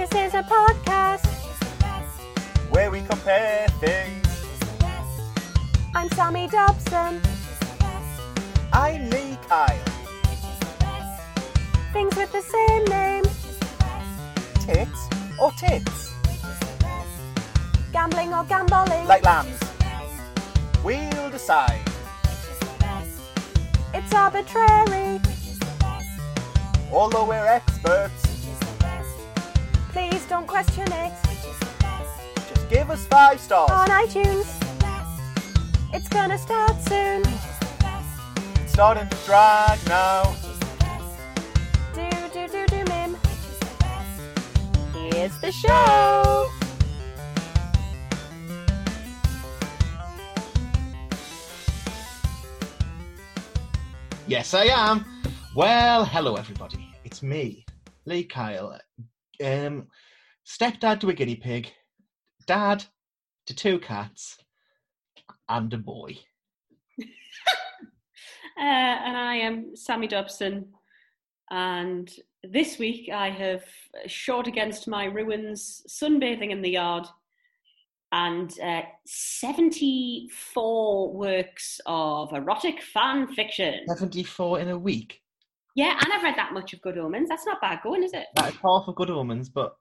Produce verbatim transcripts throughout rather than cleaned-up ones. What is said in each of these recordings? This is a podcast. It's the best. Where we compare things. It's the best. I'm Sammy Dobson. It's the best. I'm Lee Kyle. It's the best. Things with the same name. It's the best. Tits or tits. It's the best. Gambling or gambling. Like lambs. It's the best. We'll decide. It's the best. It's arbitrary. It's the best. Although we're experts. Please don't question it. Just give us five stars on iTunes. It's gonna start soon. It's starting to drag now. Do do do do mim. Here's the show. Yes, I am. Well, hello everybody. It's me, Lee Kyle. Um, stepdad to a guinea pig, dad to two cats, and a boy. uh, and I am Sammy Dobson, and this week I have shot against my ruins, sunbathing in the yard, and uh, seventy-four works of erotic fan fiction. seventy-four in a week? Yeah, and I've read that much of Good Omens. That's not bad going, is it? That is half of Good Omens, but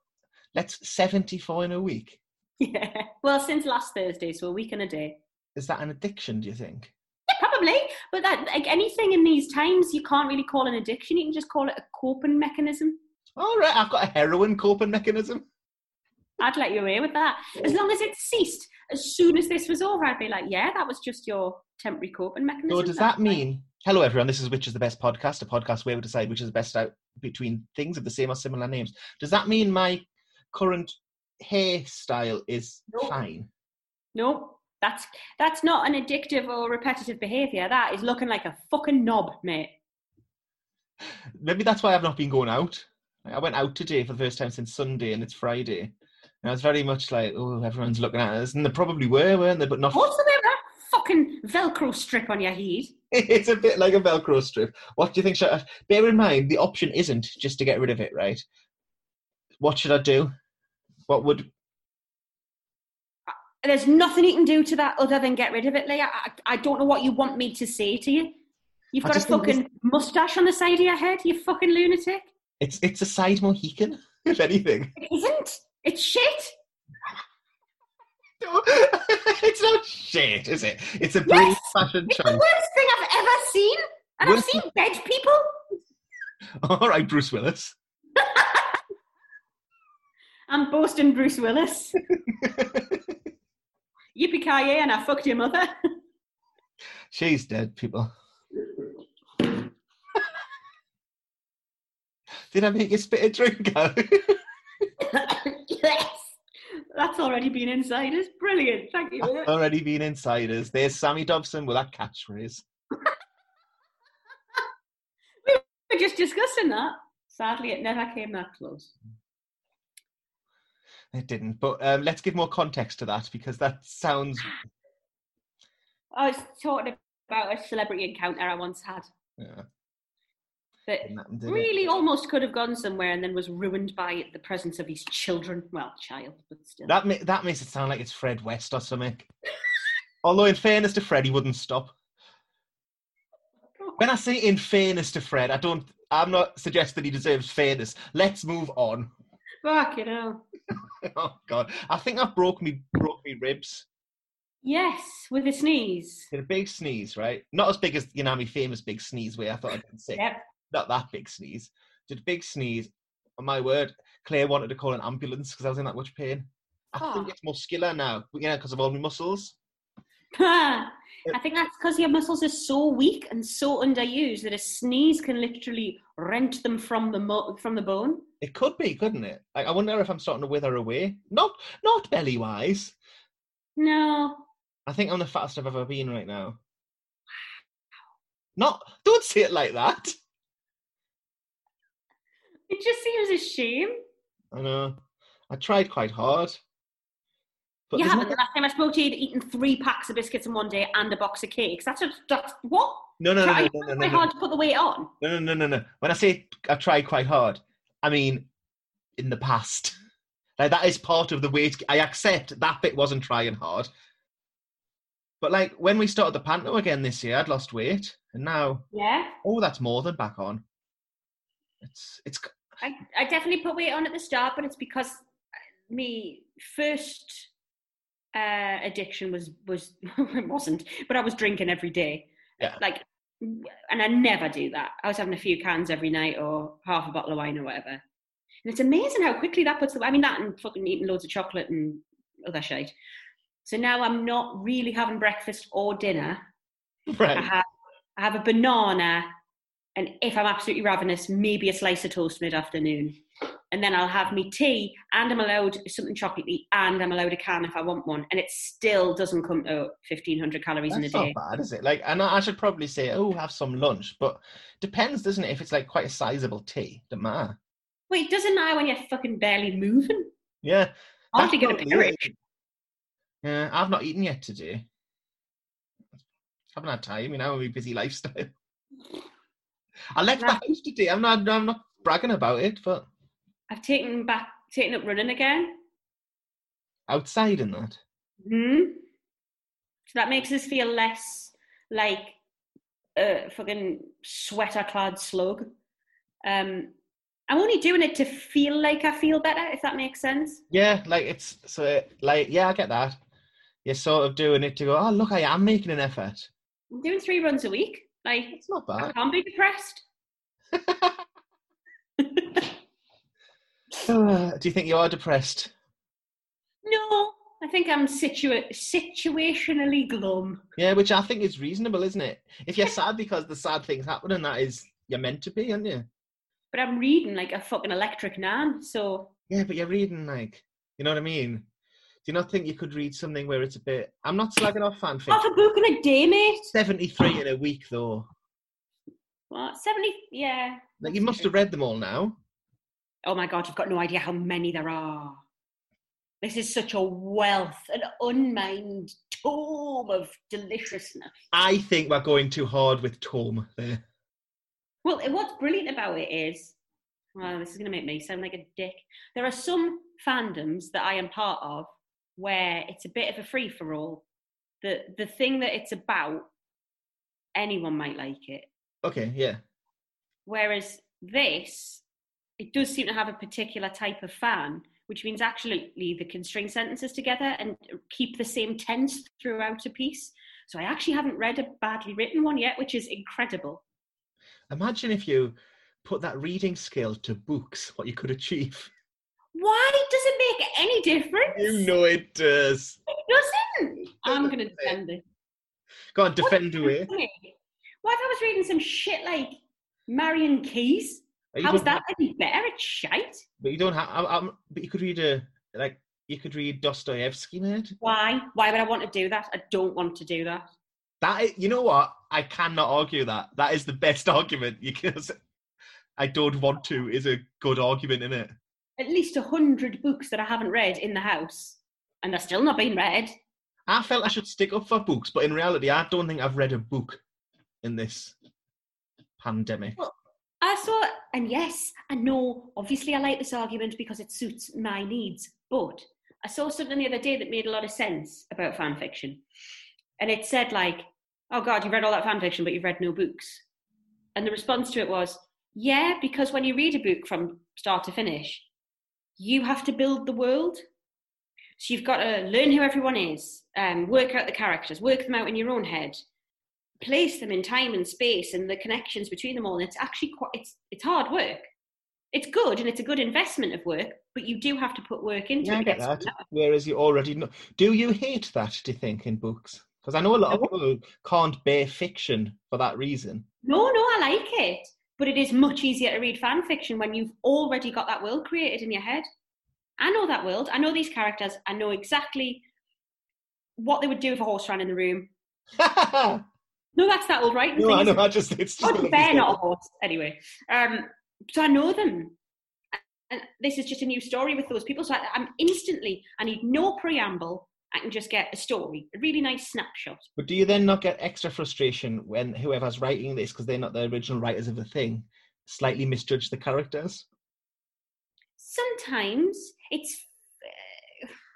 that's seventy-four in a week. Yeah. Well, since last Thursday, so a week and a day. Is that an addiction, do you think? Yeah, probably. But that, like, anything in these times, you can't really call an addiction. You can just call it a coping mechanism. All right, I've got a heroin coping mechanism. I'd let you away with that. As long as it ceased, as soon as this was over, I'd be like, yeah, that was just your temporary coping mechanism. So does that, that mean... Like, hello everyone, this is Which is the Best Podcast, a podcast where we decide which is the best out between things of the same or similar names. Does that mean my current hairstyle is nope. fine? No, nope. that's that's not an addictive or repetitive behaviour. That is looking like a fucking knob, mate. Maybe that's why I've not been going out. I went out today for the first time since Sunday and it's Friday. And I was very much like, oh, everyone's looking at us. And they probably were, weren't they? But not... What's the name of that fucking Velcro strip on your head? It's a bit like a Velcro strip. What do you think? Should I, bear in mind, the option isn't just to get rid of it, right? What should I do? What would... There's nothing you can do to that other than get rid of it, Leah. I, I don't know what you want me to say to you. You've got a fucking this... moustache on the side of your head, you fucking lunatic. It's it's a side Mohican, if anything. It isn't. It's shit. It's not shit, is it? It's a brief yes, fashion it's choice. It's the worst thing I've ever seen. And worst I've seen dead people. All right, Bruce Willis. I'm boasting Bruce Willis. Yippee-ki-yay, and I fucked your mother. She's dead, people. Did I make you spit a drink out? Yes. That's already been insiders. Brilliant. Thank you. That's already been insiders. There's Sammy Dobson with that catchphrase. We were just discussing that. Sadly, it never came that close. It didn't. But um, let's give more context to that because that sounds... I was talking about a celebrity encounter I once had. Yeah. That really almost could have gone somewhere and then was ruined by the presence of his children. Well, child, but still. That ma- that makes it sound like it's Fred West or something. Although, in fairness to Fred, he wouldn't stop. When I say in fairness to Fred, I don't. I'm not suggesting he deserves fairness. Let's move on. Fuck, you know. Oh God, I think that broke me broke me ribs. Yes, with a sneeze. With a big sneeze, right? Not as big as you know, my famous big sneeze where I thought I'd been sick. Yep. Not that big sneeze. Did a big sneeze. Oh, my word, Claire wanted to call an ambulance because I was in that much pain. I oh. think it's muscular now, you know, because of all my muscles. I think that's because your muscles are so weak and so underused that a sneeze can literally rent them from the mo- from the bone. It could be, couldn't it? Like, I wonder if I'm starting to wither away. Not not belly wise. No. I think I'm the fattest I've ever been right now. Wow. Not. Don't say it like that. It just seems a shame. I know. I tried quite hard. But you haven't. The last time I spoke to you, you'd eaten three packs of biscuits in one day and a box of cakes. That's a... That's, what? No, no, no, no, no, no. Quite hard to put the weight on. No, no, no, no, no. When I say I tried quite hard, I mean in the past. Like, that is part of the way it's, I accept that bit wasn't trying hard. But, like, when we started the panto again this year, I'd lost weight. And now, yeah, oh, that's more than back on. It's, it's. I, I definitely put weight on at the start, but it's because me first uh, addiction was, was it wasn't, but I was drinking every day. Yeah. Like, and I never do that. I was having a few cans every night or half a bottle of wine or whatever. And it's amazing how quickly that puts the, I mean, that and fucking eating loads of chocolate and other shit. So now I'm not really having breakfast or dinner. Right. I have, I have a banana, and if I'm absolutely ravenous, maybe a slice of toast mid-afternoon. And then I'll have me tea, and I'm allowed something chocolatey, and I'm allowed a can if I want one. And it still doesn't come to fifteen hundred calories That's in a day. That's not bad, is it? Like, and I should probably say, oh, have some lunch. But depends, doesn't it, if it's like quite a sizable tea. Doesn't matter. Well, it doesn't matter when you're fucking barely moving. Yeah. Hardly going to perish. Yeah, I've not eaten yet today. Haven't had time, you know, with my busy lifestyle. I left That's... the house today. I'm not I'm not bragging about it, but I've taken back taken up running again. Outside in that. Mm-hmm. So that makes us feel less like a fucking sweater clad slug. Um I'm only doing it to feel like I feel better, if that makes sense. Yeah, like it's so like yeah, I get that. You're sort of doing it to go, oh look, I am making an effort. I'm doing three runs a week. Like it's not bad. I can't be depressed. uh, do you think you are depressed? No, I think I'm situa- situationally glum. Yeah, which I think is reasonable, isn't it? If you're sad because the sad things happen, and that is you're meant to be, aren't you? But I'm reading like a fucking electric nan, so... Yeah, but you're reading like... You know what I mean? Do you not think you could read something where it's a bit... I'm not slagging off fanfic. Half a book in a day, mate! seventy-three in a week, though. What? seventy? Yeah. Like, you must have read them all now. Oh my God, you've got no idea how many there are. This is such a wealth, an unmined tome of deliciousness. I think we're going too hard with tome there. Well, what's brilliant about it is, well, this is going to make me sound like a dick. There are some fandoms that I am part of where it's a bit of a free-for-all. The the thing that it's about, anyone might like it. Okay, yeah. Whereas this, it does seem to have a particular type of fan, which means actually they can string sentences together and keep the same tense throughout a piece. So I actually haven't read a badly written one yet, which is incredible. Imagine if you put that reading skill to books, what you could achieve. Why does it make any difference? You know it does. It doesn't. It doesn't. I'm going to defend it. Go on, defend away. What if I was reading some shit like Marion Keyes? How's that any better? It's shite. But you don't have. I, I'm, but you could read a like. You could read Dostoevsky, mate. Why? Why would I want to do that? I don't want to do that. That is, you know what? I cannot argue that. That is the best argument, because I don't want to is a good argument, isn't it? At least a hundred books that I haven't read in the house, and they're still not being read. I felt I should stick up for books, but in reality, I don't think I've read a book in this pandemic. Well, I saw, and yes, I know, obviously I like this argument because it suits my needs, but I saw something the other day that made a lot of sense about fan fiction. And it said, like, oh, God, you've read all that fan fiction, but you've read no books. And the response to it was, yeah, because when you read a book from start to finish, you have to build the world. So you've got to learn who everyone is, um, work out the characters, work them out in your own head, place them in time and space and the connections between them all. And it's actually quite, it's, it's hard work. It's good, and it's a good investment of work, but you do have to put work into yeah, it. I get that. Whereas you already know. Do you hate that, do you think, in books? Because I know a lot of people can't bear fiction for that reason. No, no, I like it. But it is much easier to read fan fiction when you've already got that world created in your head. I know that world. I know these characters. I know exactly what they would do if a horse ran in the room. No, that's that old writing no, thing. No, I know. I just, it's just... A bear, not a horse. Anyway. Um, so I know them. And this is just a new story with those people. So I, I'm instantly... I need no preamble. I can just get a story, a really nice snapshot. But do you then not get extra frustration when whoever's writing this, because they're not the original writers of the thing, slightly misjudge the characters? Sometimes it's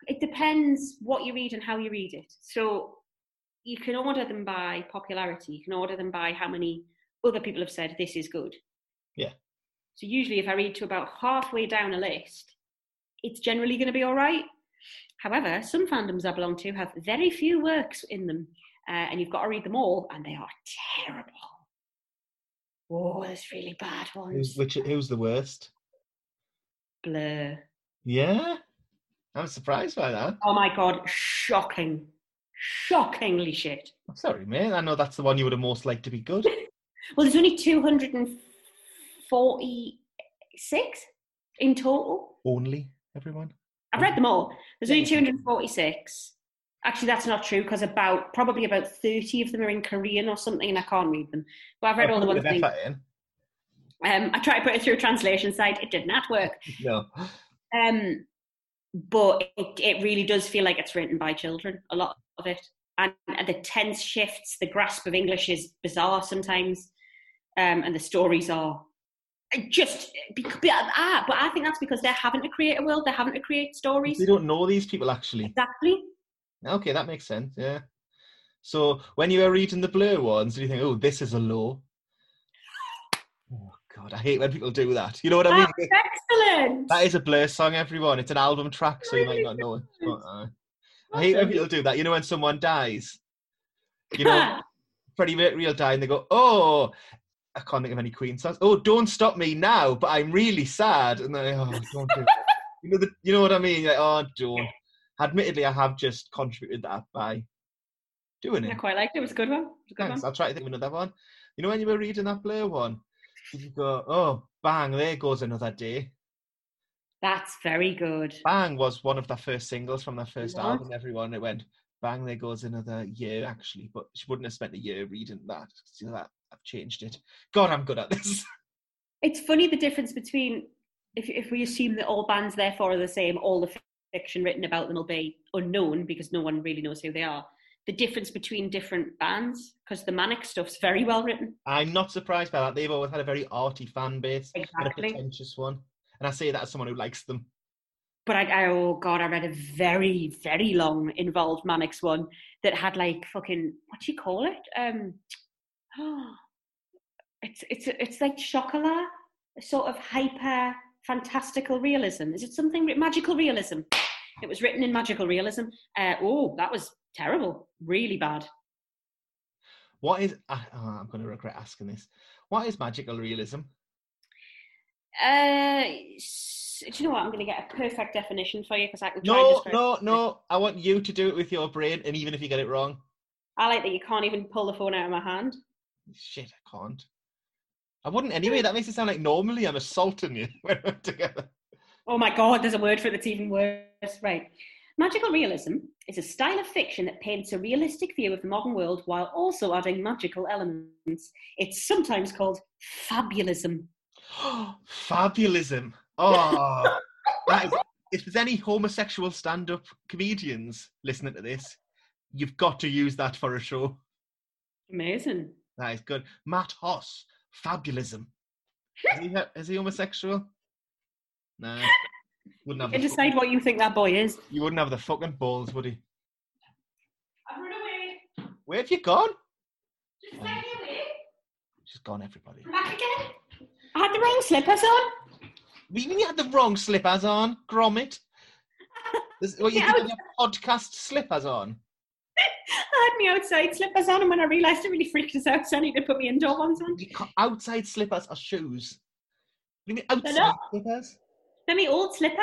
It depends what you read and how you read it. So you can order them by popularity. You can order them by how many other people have said this is good. Yeah. So usually if I read to about halfway down a list, it's generally going to be all right. However, some fandoms I belong to have very few works in them, uh, and you've got to read them all, and they are terrible. Oh, there's really bad ones. Who's, which, who's the worst? Blur. Yeah? I'm surprised by that. Oh my God, shocking. Shockingly shit. I'm sorry, mate. I know that's the one you would have most liked to be good. Well, there's only two hundred forty-six in total. Only, everyone? I've read them all. There's only two hundred forty-six. Actually, that's not true, because about probably about thirty of them are in Korean or something, and I can't read them. But I've read I'll all the ones. Thing. Um, I tried to put it through a translation site. It did not work. No. Um, but it, it really does feel like it's written by children, a lot of it. And, and the tense shifts, the grasp of English is bizarre sometimes, um, and the stories are just... Because, ah, but I think that's because they're having to create a world, they're having to create stories. They don't know these people, actually. Exactly. Okay, that makes sense, yeah. So when you were reading the Blur ones, do you think, oh, this is a low? Oh, God, I hate when people do that. You know what I mean? That's excellent! That is a Blur song, everyone. It's an album track, so you might not know it. But, uh, I hate when people do that. You know when someone dies? You know, Freddie Mercury will die and they go, oh, I can't think of any Queen songs. Oh, don't stop me now, but I'm really sad. And they're like, oh, don't do it. You know, the, you know what I mean? Like, oh, don't. Admittedly, I have just contributed that by doing it. I quite liked it. It was a good one. It was a good Thanks. One. I'll try to think of another one. You know when you were reading that Blur one? Did you go, oh, bang, there goes another day? That's very good. Bang was one of their first singles from their first what? album, everyone. It went, bang, there goes another year, actually. But she wouldn't have spent a year reading that. See that? I've changed it. God, I'm good at this. It's funny the difference between, if if we assume that all bands, therefore, are the same, all the fiction written about them will be unknown because no one really knows who they are. The difference between different bands, because the Manic stuff's very well written. I'm not surprised by that. They've always had a very arty fan base, exactly. And a pretentious one. And I say that as someone who likes them. But I, I oh God, I read a very, very long involved Manics one that had like fucking, what do you call it? Um, oh, it's it's it's like chocolat, a sort of hyper fantastical realism. Is it something magical realism? It was written in magical realism. Uh, oh, that was terrible. Really bad. What is... Uh, oh, I'm going to regret asking this. What is magical realism? Uh, do you know what? I'm going to get a perfect definition for you because I can try no, and No, no, no. I want you to do it with your brain, and even if you get it wrong. I like that you can't even pull the phone out of my hand. Shit, I can't. I wouldn't anyway. That makes it sound like normally I'm assaulting you when we're together. Oh my God, there's a word for it that's even worse. Right. Magical realism is a style of fiction that paints a realistic view of the modern world while also adding magical elements. It's sometimes called fabulism. Fabulism. Oh, that is, if there's any homosexual stand-up comedians listening to this, you've got to use that for a show. Amazing. That is good. Matt Hoss. Fabulism. Is he, is he homosexual? No. Nah, wouldn't have. You can decide fucking, what you think that boy is. You wouldn't have the fucking balls, would he? I've run away. Where have you gone? Just oh. Slightly away. She's gone, everybody. I'm back again. I had the wrong slippers on. What do you mean you had the wrong slippers on? Grommet. What, you yeah, think of your podcast slippers on? I had my outside slippers on, and when I realised it really freaked us out, so I need to put my indoor ones on. Outside slippers are shoes. You mean outside They're slippers? They're my old slippers.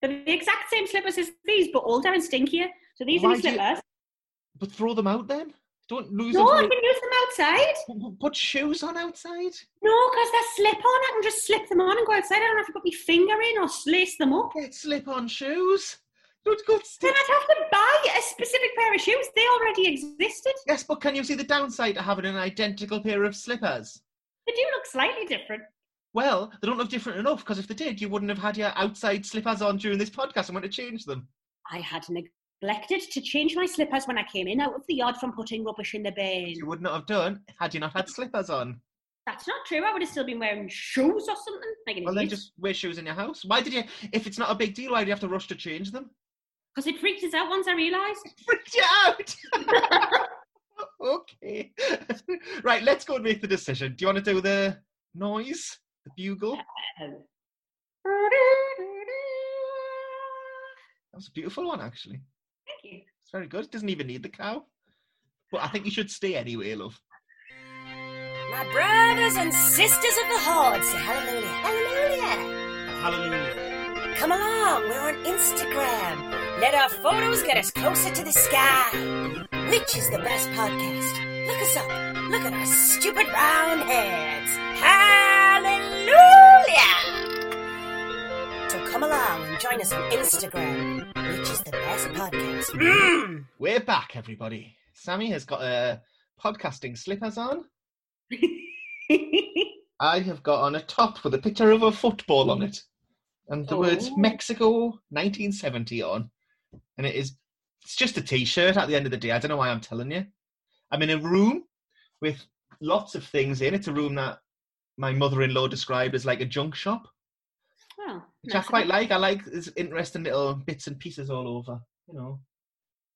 They're the exact same slippers as these, but older and stinkier. So these Why are my slippers. You... But throw them out then. Don't lose no, them. No, I can your... use them outside. Put, put shoes on outside? No, because they're slip on. I can just slip them on and go outside. I don't have to put my finger in or lace them up. Get slip on shoes. Don't go then I'd have to buy a specific pair of shoes. They already existed. Yes, but can you see the downside to having an identical pair of slippers? They do look slightly different. Well, they don't look different enough, because if they did, you wouldn't have had your outside slippers on during this podcast and went to change them. I had neglected to change my slippers when I came in out of the yard from putting rubbish in the bin. You would not have done had you not had slippers on. That's not true. I would have still been wearing shoes or something. Like well, then just wear shoes in your house. Why did you, if it's not a big deal, why do you have to rush to change them? Because it freaked us out once I realised. It freaked you out! Okay. Right, let's go and make the decision. Do you want to do the noise? The bugle? Uh, that was a beautiful one, actually. Thank you. It's very good. It doesn't even need the cow. But I think you should stay anyway, love. My brothers and sisters of the horde, say hallelujah. Hallelujah. Hallelujah. Come along, we're on Instagram. Let our photos get us closer to the sky. Which is the best podcast? Look us up. Look at our stupid round heads. Hallelujah! So come along and join us on Instagram. Which is the best podcast? Mm. We're back, everybody. Sammy has got a podcasting slippers on. I have got on a top with a picture of a football on it. And the oh. words Mexico nineteen seventy on. And it is... It's just a t-shirt at the end of the day. I don't know why I'm telling you. I'm in a room with lots of things in. It's a room that my mother-in-law described as like a junk shop. Oh, which nice I quite like. I like there's interesting little bits and pieces all over. You know,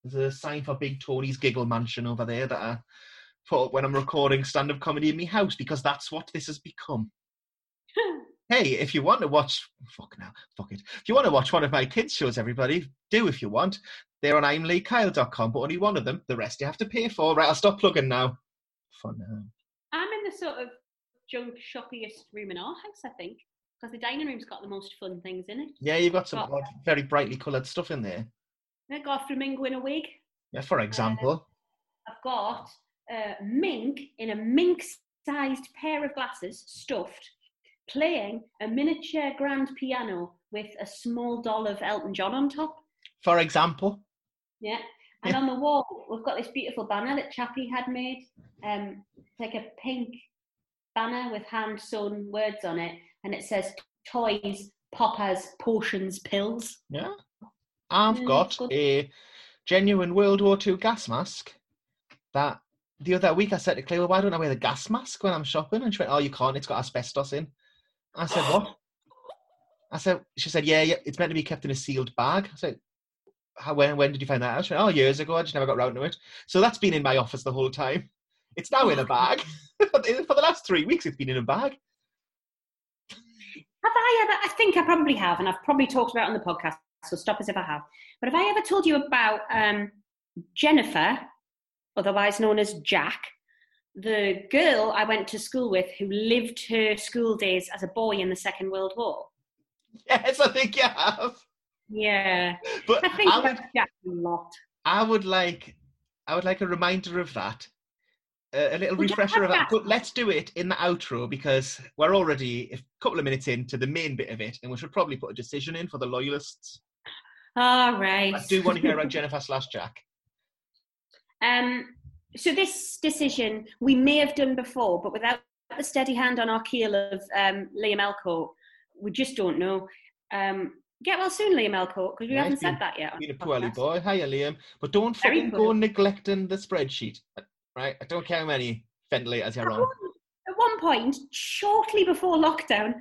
there's a sign for Big Tony's Giggle Mansion over there that I put up when I'm recording stand-up comedy in my house because that's what this has become. Hey, if you want to watch... Fuck now. Fuck it. If you want to watch one of my kids' shows, everybody, do if you want. They're on I'm Lee Kyle dot com, but only one of them. The rest you have to pay for. Right, I'll stop plugging now. For now. I'm in the sort of junk shoppiest room in our house, I think, because the dining room's got the most fun things in it. Yeah, you've got some got, odd, very brightly coloured stuff in there. I've got a flamingo in a wig. Yeah, for example. Uh, I've got uh, mink in a mink-sized pair of glasses, stuffed, playing a miniature grand piano with a small doll of Elton John on top. For example. Yeah, and yeah. On the wall, we've got this beautiful banner that Chappie had made. Um, it's like a pink banner with hand-sewn words on it, and it says toys, poppers, potions, pills. Yeah. I've got a genuine World War Two gas mask that the other week I said to Claire, well, why don't I wear the gas mask when I'm shopping? And she went, oh, you can't, it's got asbestos in. I said, what? I said, she said, yeah, yeah, it's meant to be kept in a sealed bag. I said, How, when, when did you find that out? She went, oh, years ago. I just never got round to it. So that's been in my office the whole time. It's now in a bag. For the last three weeks, it's been in a bag. Have I ever... I think I probably have, and I've probably talked about it on the podcast, so stop us if I have. But have I ever told you about um, Jennifer, otherwise known as Jack, the girl I went to school with who lived her school days as a boy in the Second World War? Yes, I think you have. Yeah, but I think I would, that's a lot. I would like, I would like a reminder of that, a, a little we refresher of that. But let's do it in the outro because we're already a couple of minutes into the main bit of it, and we should probably put a decision in for the loyalists. All right. I do want to hear about Jennifer slash Jack. Um. So this decision we may have done before, but without the steady hand on our keel of um, Liam Elcourt, we just don't know. Um. Get well soon, Liam Elcourt, because we yeah, haven't been, said that yet. Been a poorly boy. Hiya, Liam. But don't Very fucking poor. go neglecting the spreadsheet, right? I don't care how many ventilators you're on. At one point, shortly before lockdown,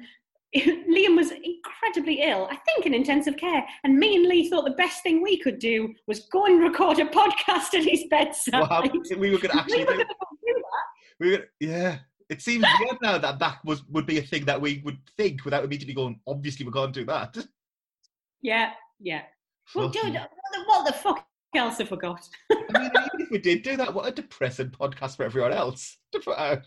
Liam was incredibly ill, I think in intensive care, and me and Lee thought the best thing we could do was go and record a podcast at his bedside. Wow, we were going to actually we were do, do that. We were, yeah. It seems weird now that that was, would be a thing that we would think without immediately going, obviously we can't do that. Yeah, yeah. Well, dude, what the, what the fuck else have we got? I mean, even if we did do that, what a depressing podcast for everyone else to put out.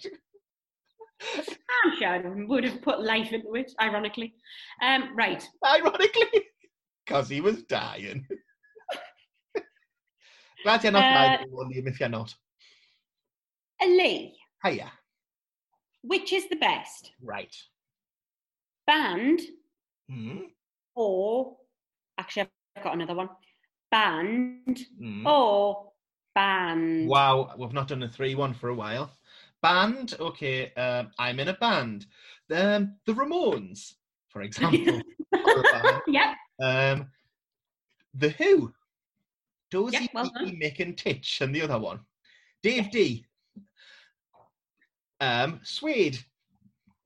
I'm sure I would have put life into it, ironically. Um, right. Ironically? Because he was dying. Glad you're not uh, lying, William, if you're not. Lee. Hiya. Which is the best? Right. Band. Hmm. Or... Actually, I've got another one. Band mm. or band. Wow, we've not done a three one for a while. Band, okay, um, I'm in a band. Um, the Ramones, for example. Yep. Um, The Who. Dozy, yep, well Mick and Titch, and the other one. Dave yep. D. Um, Suede.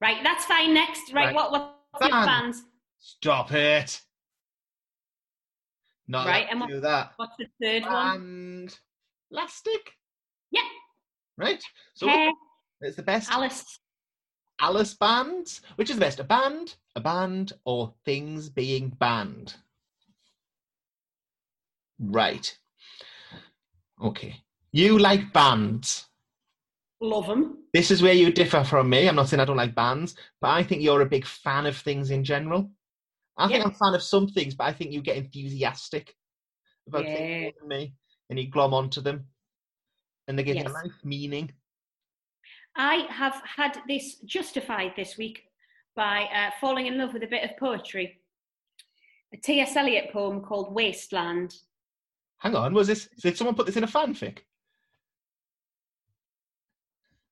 Right, that's fine, next. Right, right. what what's band. your bands? Stop it. Not right. And do that. What's the third and one? And Elastic. Yeah. Right. So Hair. It's the best. Alice. Alice bands. Which is the best? A band, a band, or things being banned? Right. Okay. You like bands. Love them. This is where you differ from me. I'm not saying I don't like bands, but I think you're a big fan of things in general. I think yeah. I'm a fan of some things, but I think you get enthusiastic about yeah. things more than me, and you glom onto them, and they give yes. their life meaning. I have had this justified this week by uh, falling in love with a bit of poetry. A T S Eliot poem called Wasteland. Hang on, was this? Did someone put this in a fanfic?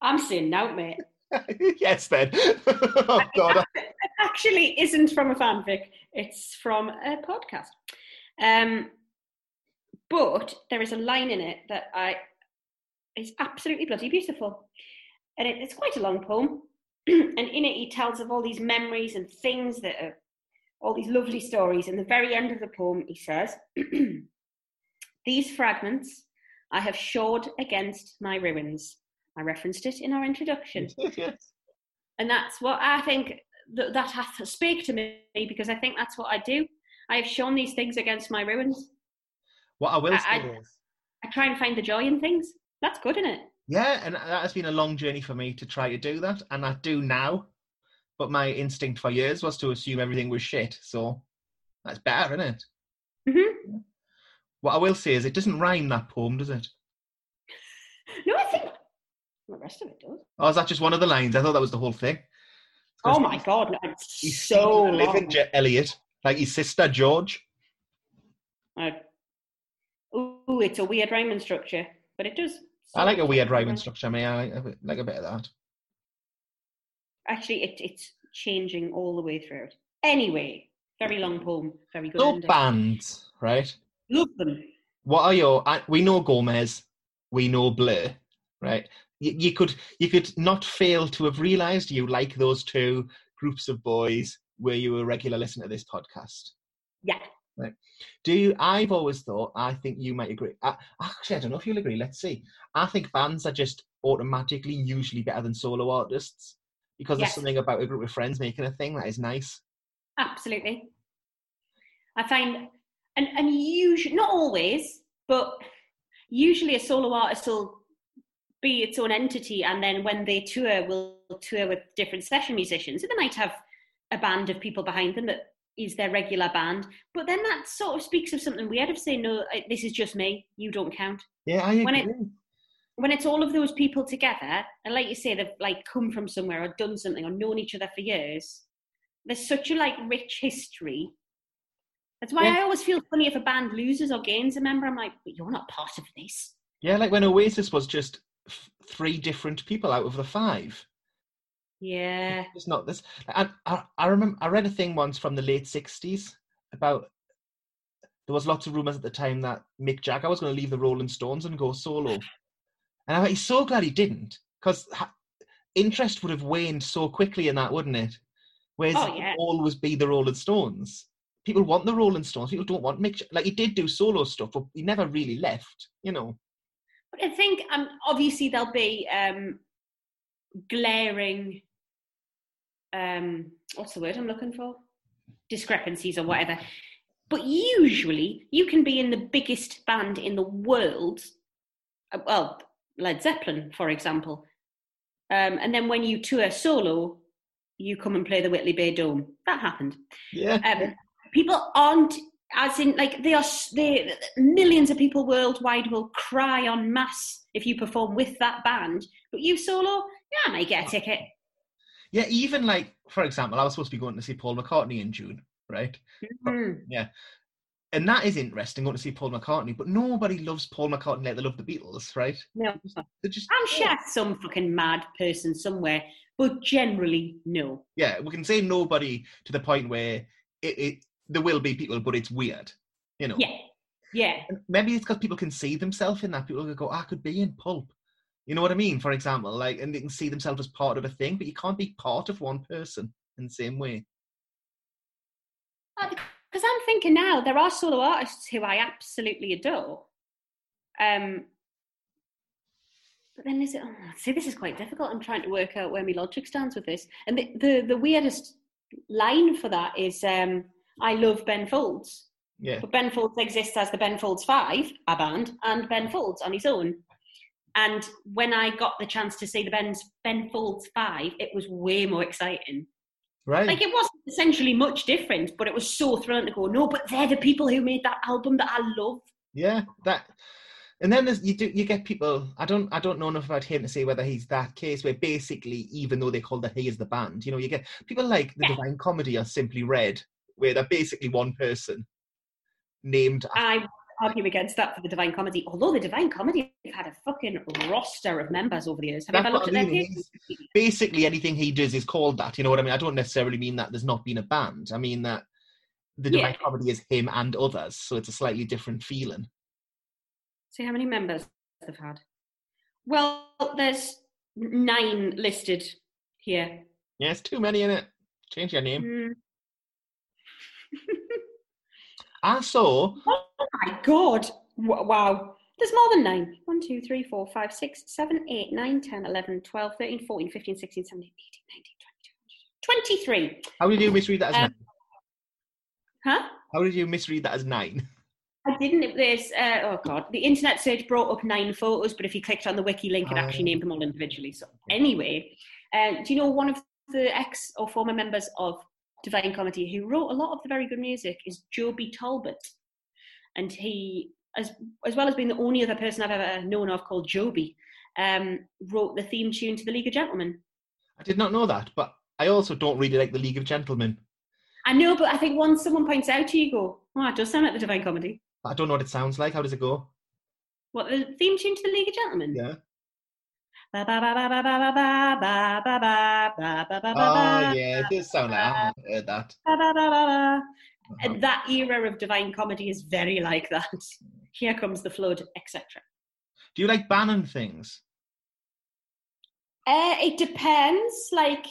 I'm seeing now, mate. Yes, then. Oh, God. It actually isn't from a fanfic. It's from a podcast. Um, but there is a line in it that I is absolutely bloody beautiful. And it, it's quite a long poem. And in it, he tells of all these memories and things that are, all these lovely stories. And the very end of the poem, he says, "These fragments I have shored against my ruins." I referenced it in our introduction. Yes. And that's what I think, th- that hath to speak to me, because I think that's what I do. I have shown these things against my ruins. What I will I, say I, is... I try and find the joy in things. That's good, isn't it? Yeah, and that has been a long journey for me to try to do that, and I do now. But my instinct for years was to assume everything was shit, so that's better, isn't it? Mm-hmm. What I will say is it doesn't rhyme, that poem, does it? No, I think... The rest of it does. Oh, is that just one of the lines? I thought that was the whole thing. Oh my God, no, it's he's so living Eliot, like his sister George. Uh, oh, it's a weird rhyming structure, but it does. I like a weird rhyming structure. I mean, I like, I like a bit of that. Actually, it, it's changing all the way through. Anyway, very long poem, very good. Love bands, right? Love them. What are your? I, we know Gomez, we know Blur, right? You could you could not fail to have realised you like those two groups of boys where you were a regular listener to this podcast. Yeah. Right. Do you, I've always thought, I think you might agree. I, actually, I don't know if you'll agree. Let's see. I think bands are just automatically usually better than solo artists because yes. there's something about a group of friends making a thing that is nice. Absolutely. I find, and, and usually, not always, but usually a solo artist will... be its own entity, and then when they tour will tour with different session musicians, and they might have a band of people behind them that is their regular band, but then that sort of speaks of something weird of saying, no, this is just me, you don't count. Yeah, I agree. When, it, when it's all of those people together, and like you say, they've like come from somewhere or done something or known each other for years, there's such a like rich history. That's why yeah. I always feel funny if a band loses or gains a member. I'm like, but you're not part of this. Yeah, like when Oasis was just three different people out of the five. Yeah, it's not this. I, I I remember I read a thing once from the late sixties about there was lots of rumours at the time that Mick Jagger was going to leave the Rolling Stones and go solo, and I was like, so glad he didn't, because ha- interest would have waned so quickly in that, wouldn't it? Whereas oh, yeah. it would always be the Rolling Stones. People want the Rolling Stones. People don't want Mick. Like, he did do solo stuff, but he never really left, you know. I think um, obviously there'll be um, glaring, um, what's the word I'm looking for? Discrepancies or whatever. But usually you can be in the biggest band in the world, well, Led Zeppelin, for example. Um, and then when you tour solo, you come and play the Whitley Bay Dome. That happened. Yeah. Um, people aren't... As in, like, they are, they, millions of people worldwide will cry en masse if you perform with that band. But you solo, yeah, I might get a ticket. Yeah, even, like, for example, I was supposed to be going to see Paul McCartney in June, right? Mm-hmm. Yeah. And that is interesting, going to see Paul McCartney, but nobody loves Paul McCartney like they love the Beatles, right? No. They're just, I'm sure oh. some fucking mad person somewhere, but generally, no. Yeah, we can say nobody to the point where it... it there will be people, but it's weird, you know. Yeah, yeah. Maybe it's because people can see themselves in that. People can go, I could be in Pulp. You know what I mean? For example, like, and they can see themselves as part of a thing, but you can't be part of one person in the same way. Because I'm thinking now, there are solo artists who I absolutely adore. Um, but then is it, oh, see, this is quite difficult. I'm trying to work out where my logic stands with this. And the, the, the weirdest line for that is, um, I love Ben Folds. Yeah. But Ben Folds exists as the Ben Folds Five, a band, and Ben Folds on his own. And when I got the chance to see the Ben's, Ben Folds Five, it was way more exciting. Right. Like, it wasn't essentially much different, but it was so thrilling to go, no, but they're the people who made that album that I love. Yeah, that... And then there's, you do you get people. I don't I don't know enough about him to say whether he's that case where basically, even though they call the He is the band, you know, you get people like the yeah. Divine Comedy or Simply Red, where they're basically one person named. I would argue against that for the Divine Comedy, although the Divine Comedy have had a fucking roster of members over the years. Have you ever looked at their pages? Basically, anything he does is called that. You know what I mean? I don't necessarily mean that there's not been a band. I mean that the Divine yeah. Comedy is him and others, so it's a slightly different feeling. See how many members they've had. Well, there's nine listed here. Yeah, it's too many, innit? Change your name. Mm. I saw... Oh, my God. Wow. There's more than nine. one, two, three, four, five, six, seven, eight, nine, ten, eleven, twelve, thirteen, fourteen, fifteen, sixteen, seventeen, eighteen, nineteen, twenty, twenty-three. How did you misread that as um, nine? Huh? How did you misread that as nine? I didn't. There's, uh, oh God, the internet search brought up nine photos, but if you clicked on the wiki link, it actually named them all individually. So anyway, uh, do you know one of the ex or former members of Divine Comedy who wrote a lot of the very good music is Joby Talbot. And he, as as well as being the only other person I've ever known of called Joby, um, wrote the theme tune to The League of Gentlemen. I did not know that, but I also don't really like The League of Gentlemen. I know, but I think once someone points out to you, you go, oh, it does sound like the Divine Comedy. I don't know what it sounds like. How does it go? What, the theme tune to The League of Gentlemen? Yeah. Ba ba ba ba ba ba ba ba ba ba ba ba. Oh yeah, it does sound like I haven't heard that. Ba ba ba ba ba. And that era of Divine Comedy is very like that. Here comes the flood, et cetera. Do you like Bannon things? Uh, it depends. Like,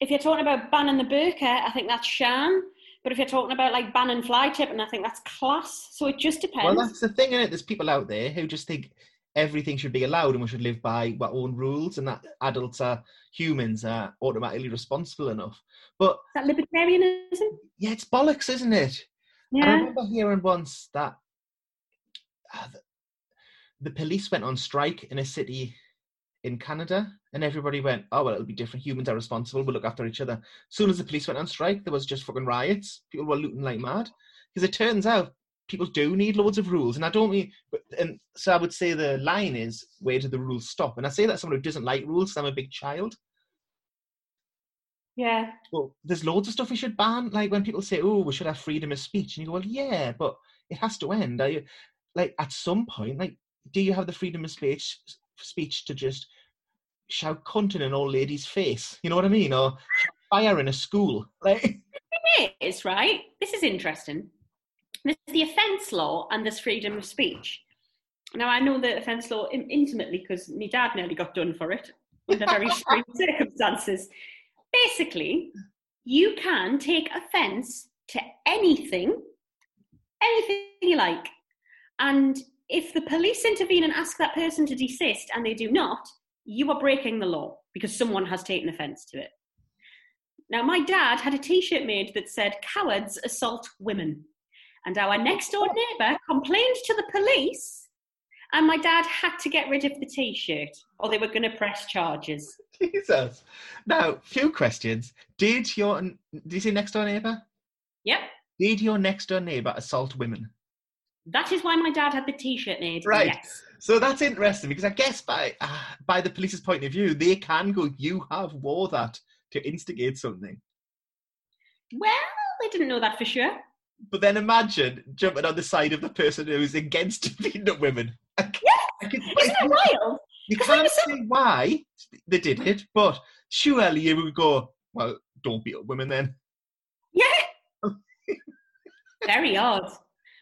if you're talking about Bannon the Burqa, I think that's Shan. But if you're talking about like Bannon fly tip, and I think that's class. So it just depends. Well, that's the thing, isn't it? There's people out there who just think everything should be allowed and we should live by our own rules, and that adults are humans are automatically responsible enough. But is that libertarianism? Yeah, it's bollocks, isn't it? Yeah. I remember hearing once that uh, the, the police went on strike in a city in Canada, and everybody went, oh, well, it'll be different. Humans are responsible. We'll look after each other. As soon as the police went on strike, there was just fucking riots. People were looting like mad. Because it turns out people do need loads of rules. And I don't mean... And so I would say the line is, where do the rules stop? And I say that someone who doesn't like rules, I'm a big child. Yeah. Well, there's loads of stuff we should ban. Like, when people say, oh, we should have freedom of speech. And you go, well, yeah, but it has to end. Are you, like, at some point, like, do you have the freedom of speech... speech to just shout cunt in an old lady's face, you know what I mean, or fire in a school, like. It is, right? This is interesting. There's the offence law and there's freedom of speech. Now, I know the offence law in- intimately because my dad nearly got done for it under very extreme circumstances. Basically, you can take offence to anything, anything you like, and if the police intervene and ask that person to desist and they do not, you are breaking the law because someone has taken offence to it. Now, my dad had a T-shirt made that said, cowards assault women. And our next door neighbour complained to the police and my dad had to get rid of the T-shirt or they were going to press charges. Jesus. Now, few questions. Did your, did you say next door neighbour? Yep. Did your next door neighbour assault women? That is why my dad had the T-shirt made. Right. Yes. So that's interesting because I guess by uh, by the police's point of view, they can go, you have wore that to instigate something. Well, they didn't know that for sure. But then imagine jumping on the side of the person who's against beating up women. I can, yes. I can, Isn't I, it wild? You can't say so... why they did it, but surely you would go, well, don't beat up women then. Yeah. Very odd.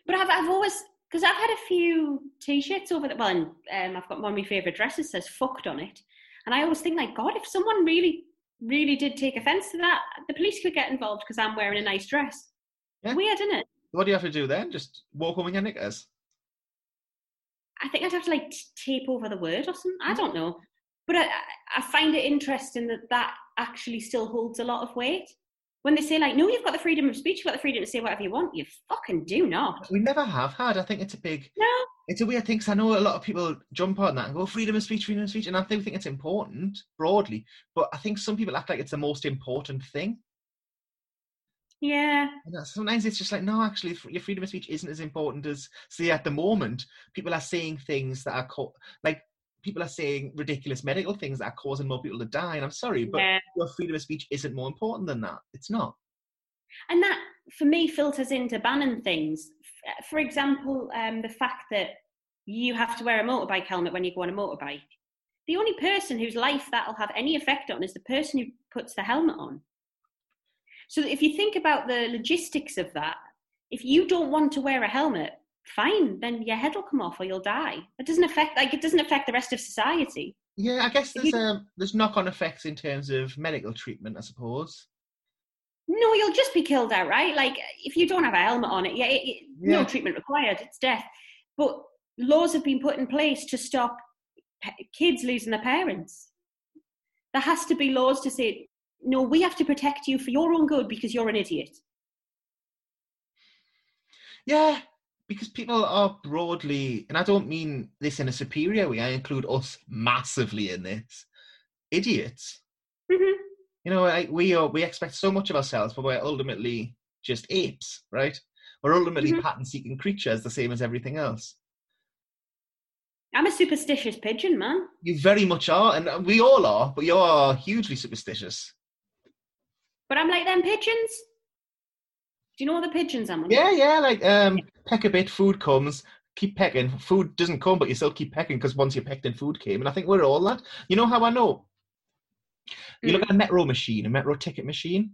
But I've, I've always, because I've had a few T-shirts over the, well, and, um, I've got one of my favourite dresses says fucked on it. And I always think, like, God, if someone really, really did take offence to that, the police could get involved because I'm wearing a nice dress. Yeah. Weird, isn't it? What do you have to do then? Just walk home in your knickers? I think I'd have to like tape over the word or something. I don't know. But I, I find it interesting that that actually still holds a lot of weight. When they say like, no, you've got the freedom of speech, you've got the freedom to say whatever you want, you fucking do not. We never have had. I think it's a big... No. It's a weird thing, because I know a lot of people jump on that and go, freedom of speech, freedom of speech, and I think we think it's important, broadly, but I think some people act like it's the most important thing. Yeah. And sometimes it's just like, no, actually, your freedom of speech isn't as important as, see, at the moment, people are saying things that are, co- like, people are saying ridiculous medical things that are causing more people to die, and I'm sorry, but yeah. Your freedom of speech isn't more important than that. It's not. And that, for me, filters into banning things. For example, um, the fact that you have to wear a motorbike helmet when you go on a motorbike. The only person whose life that'll have any effect on is the person who puts the helmet on. So if you think about the logistics of that, if you don't want to wear a helmet, fine, then your head will come off or you'll die. It doesn't affect, like, it doesn't affect the rest of society. Yeah, I guess there's, you... um, there's knock-on effects in terms of medical treatment, I suppose. No, you'll just be killed outright. Like, if you don't have a helmet on it, yeah, it, it, yeah. No treatment required, it's death. But laws have been put in place to stop pe- kids losing their parents. There has to be laws to say, no, we have to protect you for your own good because you're an idiot. Yeah, because people are broadly, and I don't mean this in a superior way, I include us massively in this, idiots. Mm-hmm. You know, like we are, we expect so much of ourselves, but we're ultimately just apes, right? We're ultimately mm-hmm. pattern-seeking creatures, the same as everything else. I'm a superstitious pigeon, man. You very much are, and we all are, but you are hugely superstitious. But I'm like them pigeons. Do you know what the pigeons I'm on? Yeah, yeah, like um, yeah. Peck a bit, food comes, keep pecking. Food doesn't come, but you still keep pecking, because once you pecked in, food came. And I think we're all that. You know how I know? You look at a metro machine, a metro ticket machine.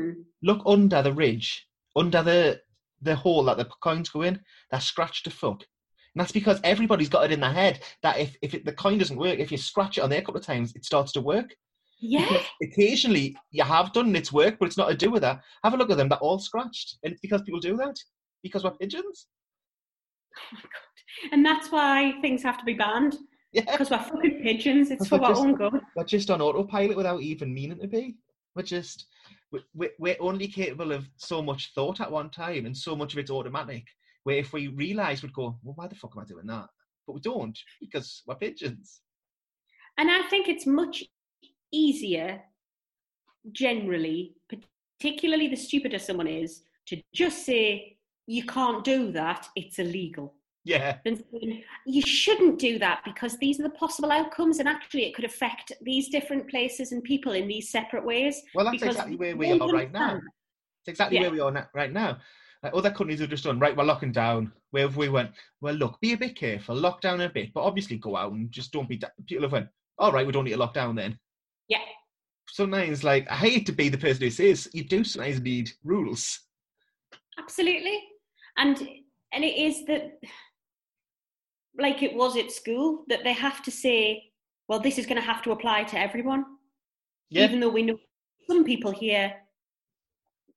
Mm. Look under the ridge, under the the hole that the coins go in. They're scratched to fuck, and that's because everybody's got it in their head that if if it, the coin doesn't work, if you scratch it on there a couple of times, it starts to work. Yeah. Because occasionally, you have done its work, but it's not to do with that. Have a look at them; they're all scratched, and it's because people do that because we're pigeons. Oh my god! And that's why things have to be banned. Yeah. Because we're fucking pigeons, it's for our just, own good. We're just on autopilot without even meaning to be. We're just, we're, we're only capable of so much thought at one time, and so much of it's automatic, where if we realise, we'd go, well, why the fuck am I doing that? But we don't, because we're pigeons. And I think it's much easier, generally, particularly the stupider someone is, to just say, you can't do that, it's illegal. Yeah. You shouldn't do that because these are the possible outcomes, and actually it could affect these different places and people in these separate ways. Well, that's exactly where we are right now. It's exactly yeah. where we are na- right now. Like other countries have just done, right, we're locking down. Where we went, well, look, be a bit careful, lock down a bit, but obviously go out and just don't be... Da- people have went, all right, we don't need to lock down then. Yeah. Sometimes, like, I hate to be the person who says, you do sometimes need rules. Absolutely. And And it is that... like it was at school, that they have to say, well, this is going to have to apply to everyone. Yeah. Even though we know some people here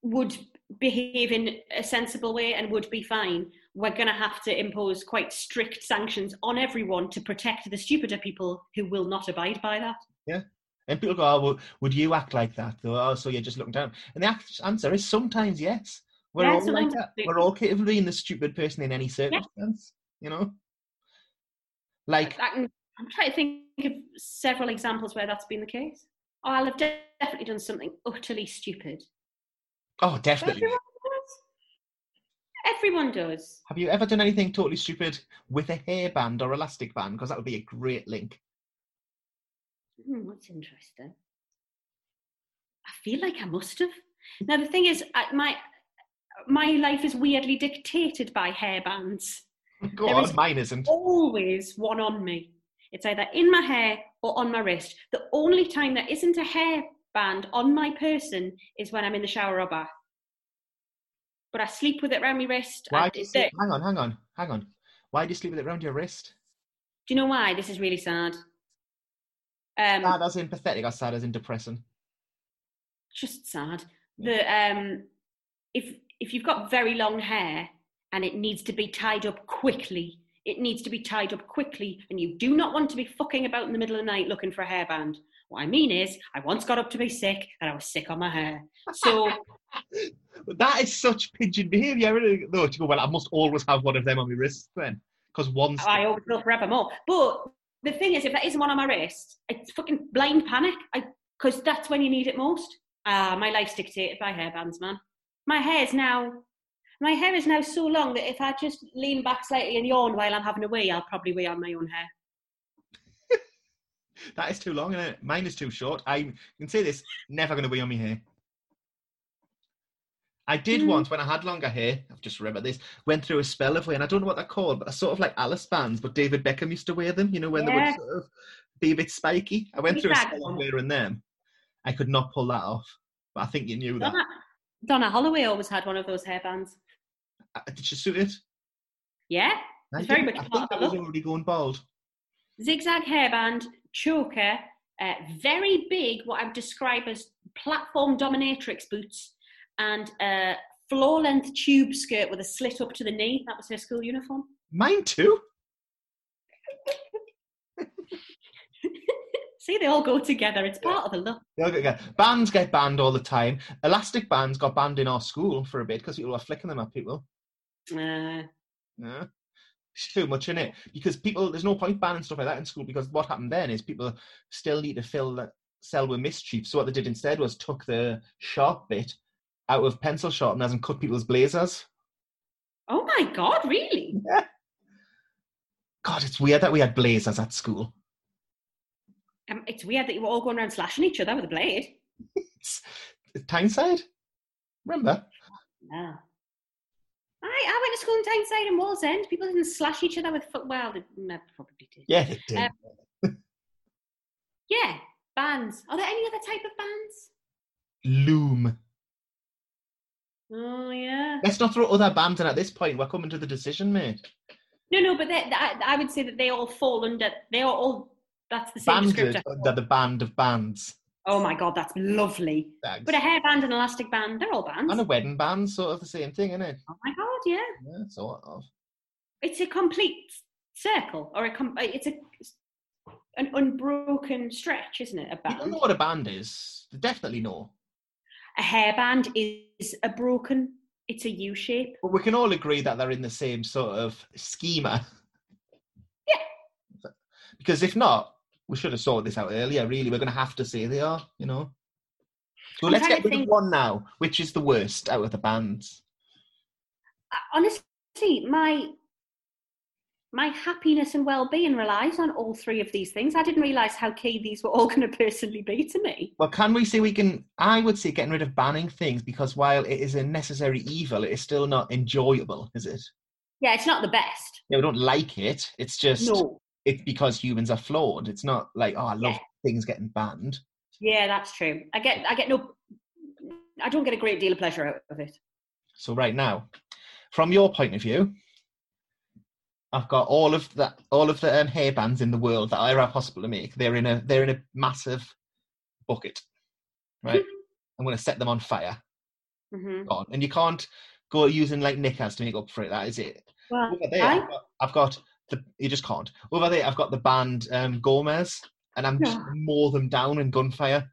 would behave in a sensible way and would be fine, we're going to have to impose quite strict sanctions on everyone to protect the stupider people who will not abide by that. Yeah. And people go, oh, well, would you act like that? Oh, so you're just looking down. And the answer is sometimes yes. We're yeah, all like that. We're all capable of being the stupid person in any circumstance, yeah. You know? Like I'm trying to think of several examples where that's been the case. Oh, I'll have definitely done something utterly stupid. Oh, definitely. Everyone does. Everyone does. Have you ever done anything totally stupid with a hairband or elastic band? Because that would be a great link. Hmm, that's interesting. I feel like I must have. Now, the thing is, I, my my life is weirdly dictated by hairbands. Go there on, is mine isn't. Always one on me. It's either in my hair or on my wrist. The only time there isn't a hairband on my person is when I'm in the shower or bath. But I sleep with it around my wrist. Why do you sleep? Hang on, hang on, hang on. Why do you sleep with it around your wrist? Do you know why? This is really sad. Um, sad as in pathetic or sad as in depressing? Just sad. Yeah. The um, if if you've got very long hair and it needs to be tied up quickly, it needs to be tied up quickly, and you do not want to be fucking about in the middle of the night looking for a hairband. What I mean is, I once got up to be sick and I was sick on my hair. So that is such pigeon behaviour, really, though, to go, well, I must always have one of them on my wrist then, because once... I always will forevermore. But the thing is, if that isn't one on my wrist, it's fucking blind panic, because that's when you need it most. Ah, uh, my life's dictated by hairbands, man. My hair's now... My hair is now so long that if I just lean back slightly and yawn while I'm having a wee, I'll probably wee on my own hair. That is too long, isn't it? Mine is too short. I can say this, never going to wee on my hair. I did mm. once, when I had longer hair, I've just remembered this, went through a spell of wearing, I don't know what they're called, but sort of like Alice bands, but David Beckham used to wear them, you know, when yeah. they would sort of be a bit spiky. I went He's through a spell of wearing them. I could not pull that off, but I think you knew Donna, that. Donna Holloway always had one of those hairbands. Uh, did she suit it? Yeah. It's very much I think I was already going bald. Zigzag hairband, choker, uh, very big, what I've described as platform dominatrix boots, and a floor-length tube skirt with a slit up to the knee. That was her school uniform. Mine too. See, they all go together. It's part yeah. of the look. They all go together. Bands get banned all the time. Elastic bands got banned in our school for a bit because people were flicking them at people. Uh, no. It's too much, isn't it? Because people, there's no point banning stuff like that in school, because what happened then is people still need to fill that cell with mischief. So what they did instead was took the sharp bit out of pencil sharpeners and cut people's blazers. Oh my God, really? Yeah. God, it's weird that we had blazers at school. Um, it's weird that you were all going around slashing each other with a blade. Tyneside? Remember? No. I, I went to school in Tyneside and Wall's End. People didn't slash each other with... Foot- well, they no, probably did. Yeah, they did. Um, yeah, bands. Are there any other type of bands? Loom. Oh, yeah. Let's not throw other bands in at this point. We're coming to the decision, mate. No, no, but they, I, I would say that they all fall under... They are all... That's the same descriptor. Under the band of bands. Oh my God, that's lovely. Thanks. But a hairband, an elastic band, they're all bands. And a wedding band, sort of the same thing, isn't it? Oh my God, yeah. Yeah, sort of. It's a complete circle, or a com- it's a an unbroken stretch, isn't it? A band. You don't know what a band is. They definitely know. A hairband is a broken, it's a U shape. But we can all agree that they're in the same sort of schema. Yeah. Because if not, we should have sorted this out earlier, really. We're going to have to say they are, you know. So I'm let's get rid think... of one now. Which is the worst out of the bands? Honestly, my my happiness and well-being relies on all three of these things. I didn't realise how key these were all going to personally be to me. Well, can we say we can... I would say getting rid of banning things, because while it is a necessary evil, it is still not enjoyable, is it? Yeah, it's not the best. Yeah, we don't like it. It's just... No. It's because humans are flawed. It's not like, oh, I love yeah. things getting banned. Yeah, that's true. I get, I get no, I don't get a great deal of pleasure out of it. So right now, from your point of view, I've got all of the, all of the um, hair bands in the world that are possible to make. They're in a, they're in a massive bucket, right? I'm going to set them on fire. Mm-hmm. On. And you can't go using like knickers to make up for it. That is it. Well, there, I... I've got, I've got The, you just can't. Over there, I've got the band um, Gomez, and I'm just no. maul them down in gunfire.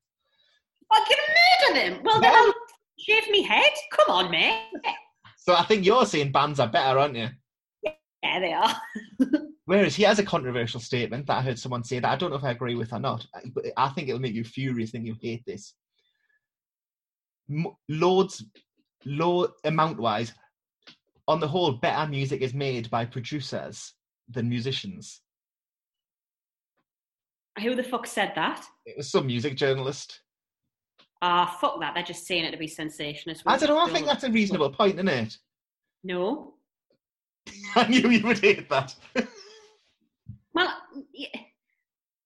I'm going to murder them. Well, then I'll shave me head. Come on, mate. So I think you're saying bands are better, aren't you? Yeah, they are. Whereas he has a controversial statement that I heard someone say that I don't know if I agree with or not, but I think it'll make you furious and you hate this. M- loads, low amount-wise, on the whole, better music is made by producers than musicians. Who the fuck said that? It was some music journalist. Ah, uh, fuck that. They're just saying it to be sensationalist. I don't know. I think that's a reasonable point, isn't it? No. I knew you would hate that. Well,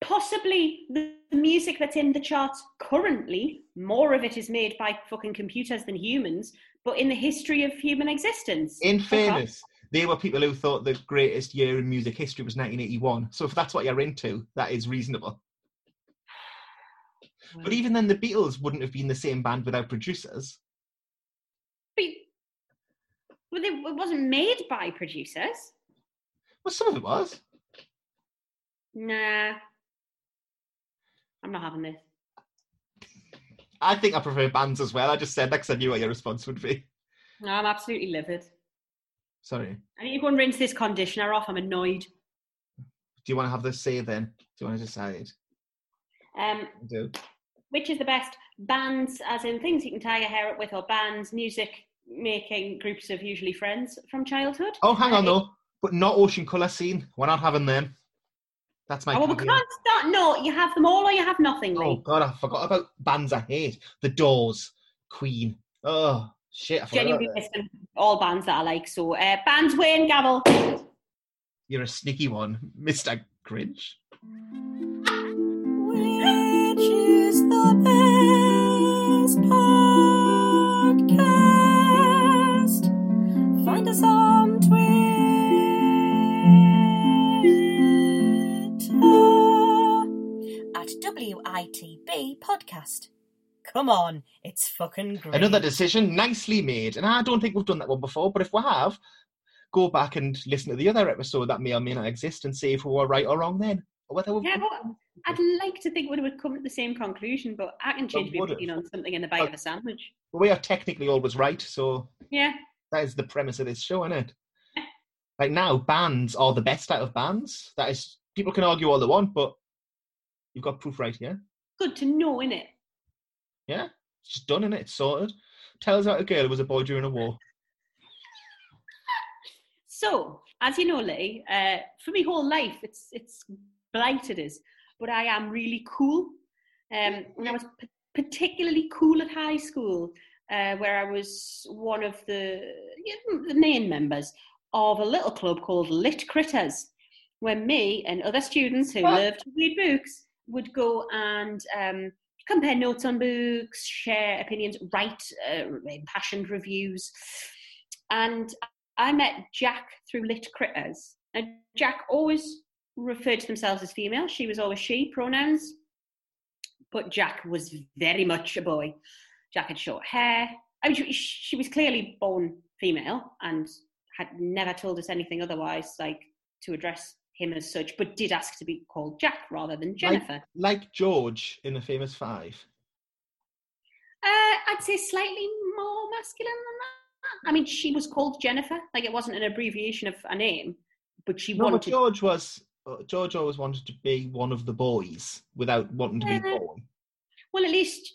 possibly the music that's in the charts currently, more of it is made by fucking computers than humans, but in the history of human existence. In fairness, they were people who thought the greatest year in music history was nineteen eighty-one. So if that's what you're into, that is reasonable. Well, but even then, the Beatles wouldn't have been the same band without producers. But Well, they, it wasn't made by producers. Well, some of it was. Nah. I'm not having this. I think I prefer bands as well. I just said that because I knew what your response would be. No, I'm absolutely livid. Sorry. I need to go and rinse this conditioner off. I'm annoyed. Do you want to have this say then? Do you want to decide? Um, I do. Which is the best? Bands, as in things you can tie your hair up with, or bands, music, making groups of usually friends from childhood. Oh, hang on, uh, though. But not Ocean Colour Scene. We're not having them. That's my... Oh, well, we can't start... No, you have them all or you have nothing, Lee. Oh, God, I forgot about bands I hate. The Doors, Queen. Oh, shit, I forgot Genuinely about that. All bands that I like, so... Uh, bands, Wayne Gavel. You're a sneaky one, Mister Grinch. Which is the best podcast? Find us on Twitter at W I T B Podcast. Come on, it's fucking great. Another decision nicely made, and I don't think we've done that one before, but if we have... Go back and listen to the other episode that may or may not exist and see if we were right or wrong then. Or whether we've... Yeah, well, I'd like to think we would have come to the same conclusion, but I can change my opinion on something in the bite uh, of a sandwich. Well, we are technically always right, so... Yeah. That is the premise of this show, isn't it? Yeah. Like now, bands are the best out of bands. That is... People can argue all they want, but you've got proof right here. Good to know, innit? Yeah. It's just done, innit? It's sorted. Tell us about a girl who was a boy during a war. So, as you know, Lee, uh, for me whole life, it's it's blighted us, but I am really cool. Um, and I was p- particularly cool at high school, uh, where I was one of the, you know, the main members of a little club called Lit Critters, where me and other students who what? loved to read books would go and um, compare notes on books, share opinions, write uh, impassioned reviews, and... I met Jack through Lit Critters. And Jack always referred to themselves as female. She was always she pronouns. But Jack was very much a boy. Jack had short hair. I mean, she was clearly born female and had never told us anything otherwise, like to address him as such, but did ask to be called Jack rather than Jennifer. Like, like George in The Famous Five? Uh, I'd say slightly more masculine than that. I mean, she was called Jennifer. Like, it wasn't an abbreviation of a name, but she no, wanted... But George was... George always wanted to be one of the boys without wanting to uh, be born. Well, at least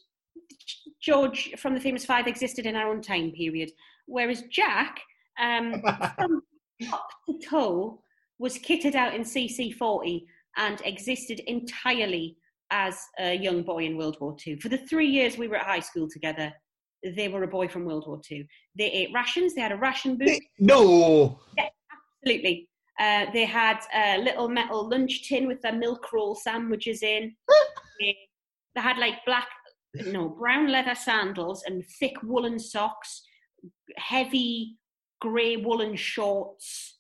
George from The Famous Five existed in our own time period, whereas Jack, um, from top to toe, was kitted out in C C forty and existed entirely as a young boy in World War Two. For the three years we were at high school together... They were a boy from World War Two. They ate rations. They had a ration booth. No. Yeah, absolutely. Uh, they had a little metal lunch tin with their milk roll sandwiches in. they, they had like black, no, brown leather sandals and thick woolen socks, heavy grey woolen shorts,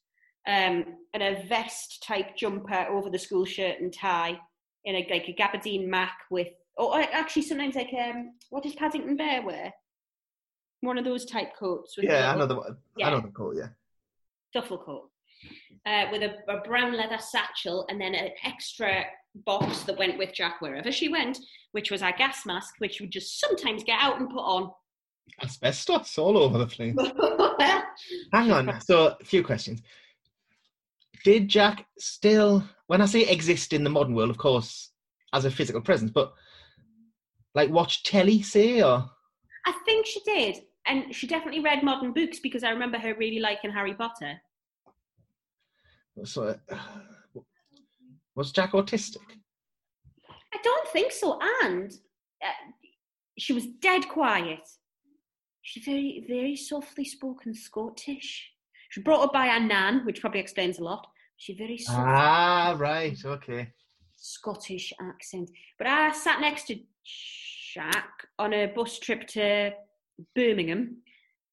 um, and a vest type jumper over the school shirt and tie in a, like a gabardine mac with, or actually sometimes like, um, what does Paddington Bear wear? One of those type coats. With yeah, I know the one. Yeah. I know the coat, yeah. Duffel coat. Uh, with a, a brown leather satchel and then an extra box that went with Jack wherever she went, which was our gas mask, which we just sometimes get out and put on. Asbestos all over the place. Hang on, so a few questions. Did Jack still, when I say exist in the modern world, of course, as a physical presence, but like watch telly, say, or...? I think she did, and she definitely read modern books because I remember her really liking Harry Potter. So, uh, was Jack autistic? I don't think so, and uh, she was dead quiet. She's very, very softly spoken Scottish. She was brought up by her nan, which probably explains a lot. She very soft. Ah, right, okay. Scottish accent. But I sat next to Jack on a bus trip to Birmingham.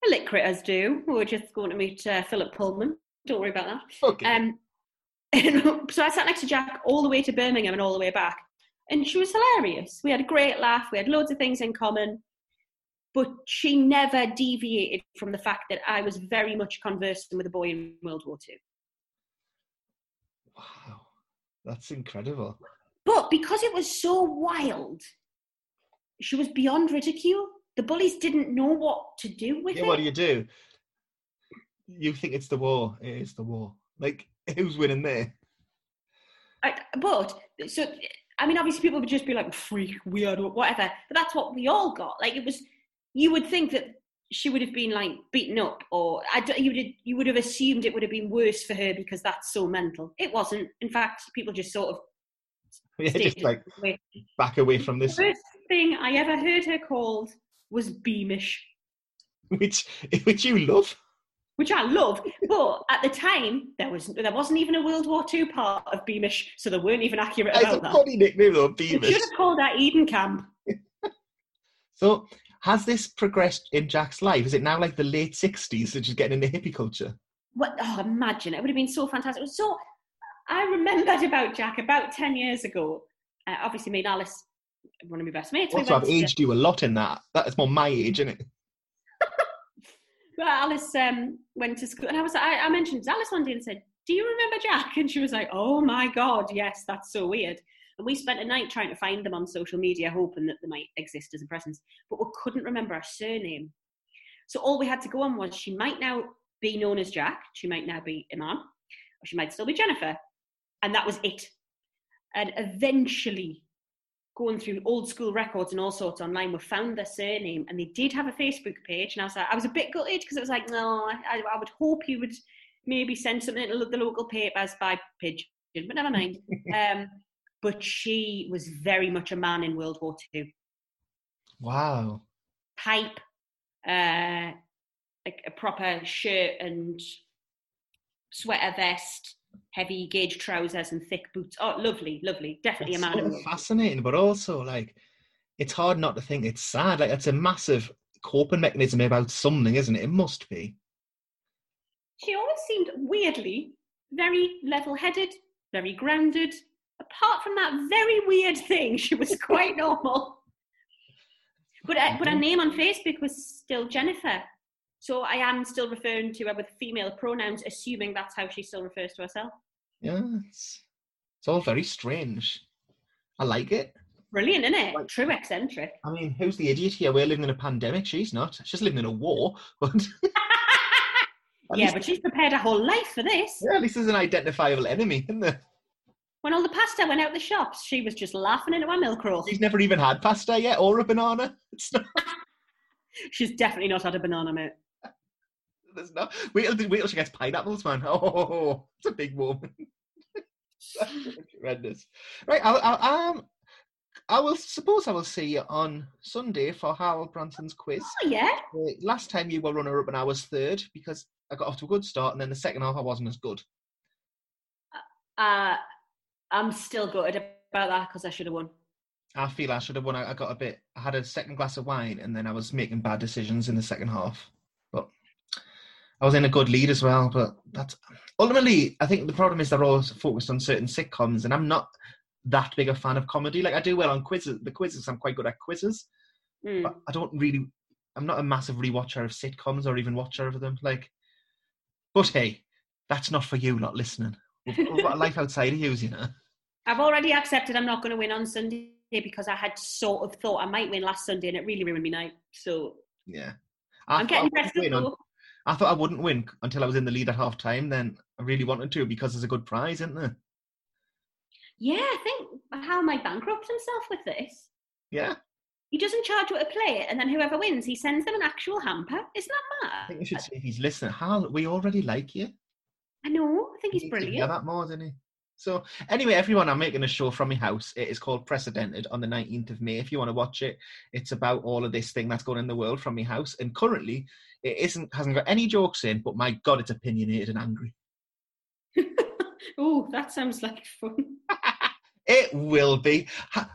The Lit Critters do. We were just going to meet uh, Philip Pullman. Don't worry about that. Okay. Um, so I sat next to Jack all the way to Birmingham and all the way back. And she was hilarious. We had a great laugh. We had loads of things in common. But she never deviated from the fact that I was very much conversing with a boy in World War Two. Wow, that's incredible. But because it was so wild, she was beyond ridicule. The bullies didn't know what to do with yeah, it. What do you do? You think it's the war. It is the war. Like, who's winning there? I, but, so, I mean, obviously people would just be like, freak, weirdo, whatever. But that's what we all got. Like, it was, you would think that she would have been, like, beaten up, or I don't, you, would have, you would have assumed it would have been worse for her because that's so mental. It wasn't. In fact, people just sort of yeah, just like away. back away from this. The first thing I ever heard her called was Beamish, which which you love, which I love. But at the time, there was there wasn't even a World War Two part of Beamish, so they weren't even accurate about that. That's a funny nickname, though, Beamish. You should have called that Eden Camp. So, has this progressed in Jack's life? Is it now like the late sixties that she's getting into hippie culture? What? Oh, imagine it would have been so fantastic. It was so. I remembered about Jack about ten years ago. Uh, obviously, me and Alice, one of my best mates. Also, we I've aged to... you a lot in that. That's more my age, isn't it? Well, Alice um, went to school, and I was I, I mentioned Alice one day and said, "Do you remember Jack?" And she was like, "Oh my God, yes, that's so weird." And we spent a night trying to find them on social media, hoping that they might exist as a presence, but we couldn't remember her surname. So all we had to go on was, she might now be known as Jack, she might now be Iman, or she might still be Jennifer. And that was it. And eventually, going through old school records and all sorts online, we found their surname, and they did have a Facebook page. And I was like, I was a bit gutted, because it was like, no, I, I would hope you would maybe send something to the local papers by pigeon, but never mind. Um, but she was very much a man in World War Two. Wow. Pipe, uh, like a proper shirt and sweater vest, heavy gauge trousers and thick boots. Oh, lovely, lovely. Definitely that's a man. So fascinating, but also, like, it's hard not to think it's sad. Like, it's a massive coping mechanism about something, isn't it? It must be. She always seemed, weirdly, very level-headed, very grounded. Apart from that very weird thing, she was quite normal. But, uh, but her name on Facebook was still Jennifer. So I am still referring to her with female pronouns, assuming that's how she still refers to herself. Yeah, it's, it's all very strange. I like it. Brilliant, isn't it? Like, true eccentric. I mean, who's the idiot here? We're living in a pandemic. She's not. She's living in a war. But yeah, but she's prepared her whole life for this. Yeah, at least there's an identifiable enemy, isn't there? When all the pasta went out the shops, she was just laughing into her milk roll. She's never even had pasta yet, or a banana. It's not... She's definitely not had a banana, mate. There's no, wait till, wait till she gets pineapples, man. Oh, it's a big moment. Horrendous. Right, I, I, um, I will suppose I will see you on Sunday for Harold Branson's quiz. Oh, yeah. Uh, last time you were runner-up and I was third, because I got off to a good start, and then the second half I wasn't as good. Uh, I'm still gutted about that, because I should have won. I feel I should have won. I, I got a bit... I had a second glass of wine, and then I was making bad decisions in the second half. But... I was in a good lead as well, but that's ultimately, I think the problem is they're all focused on certain sitcoms, and I'm not that big a fan of comedy. Like, I do well on quizzes, the quizzes, I'm quite good at quizzes, mm. but I don't really, I'm not a massive rewatcher of sitcoms or even watcher of them. Like, but hey, that's not for you not listening. We've, we've got a life outside of you, you know. I've already accepted I'm not going to win on Sunday, because I had sort of thought I might win last Sunday, and it really ruined my night, so. Yeah. I I'm getting dressed up. I thought I wouldn't win until I was in the lead at half time, then I really wanted to, because there's a good prize, isn't there? Yeah, I think, how am I bankrupt himself with this? Yeah. He doesn't charge what to play, and then whoever wins, he sends them an actual hamper. Isn't that mad? I think you should say, he's listening. Hal, we already like you. I know, I think he's he brilliant. Yeah, that more, doesn't he? So, anyway, everyone, I'm making a show from my house. It is called Precedented on the nineteenth of May. If you want to watch it, it's about all of this thing that's going on in the world from my house. And currently, it isn't hasn't got any jokes in, but my God, it's opinionated and angry. Oh, that sounds like fun. It will be.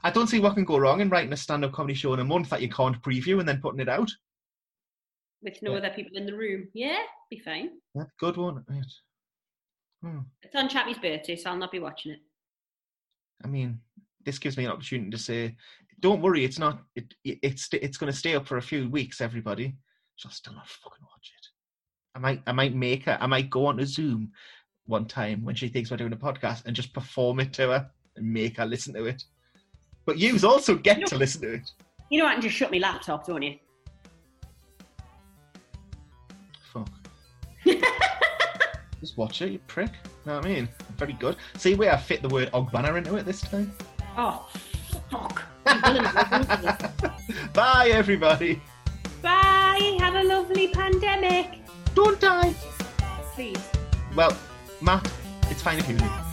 I don't see what can go wrong in writing a stand-up comedy show in a month that you can't preview and then putting it out. With no yeah. other people in the room. Yeah, be fine. Yeah, good one. Right. Hmm. It's on Chappie's birthday, so I'll not be watching it. I mean, this gives me an opportunity to say, don't worry, it's not, it, it it's it's going to stay up for a few weeks, everybody. So I'll still not fucking watch it. I might, I might make her, I might go on to Zoom one time when she thinks we're doing a podcast and just perform it to her and make her listen to it. But you also get you know, to listen to it. You know I can just shut my laptop, don't you? Fuck. Just watch it, you prick. You know what I mean? Very good. See where I fit the word Ogbanner into it this time? Oh, fuck. Bye, everybody. Bye. Have a lovely pandemic. Don't die. Please. Well, Matt, it's fine if you do.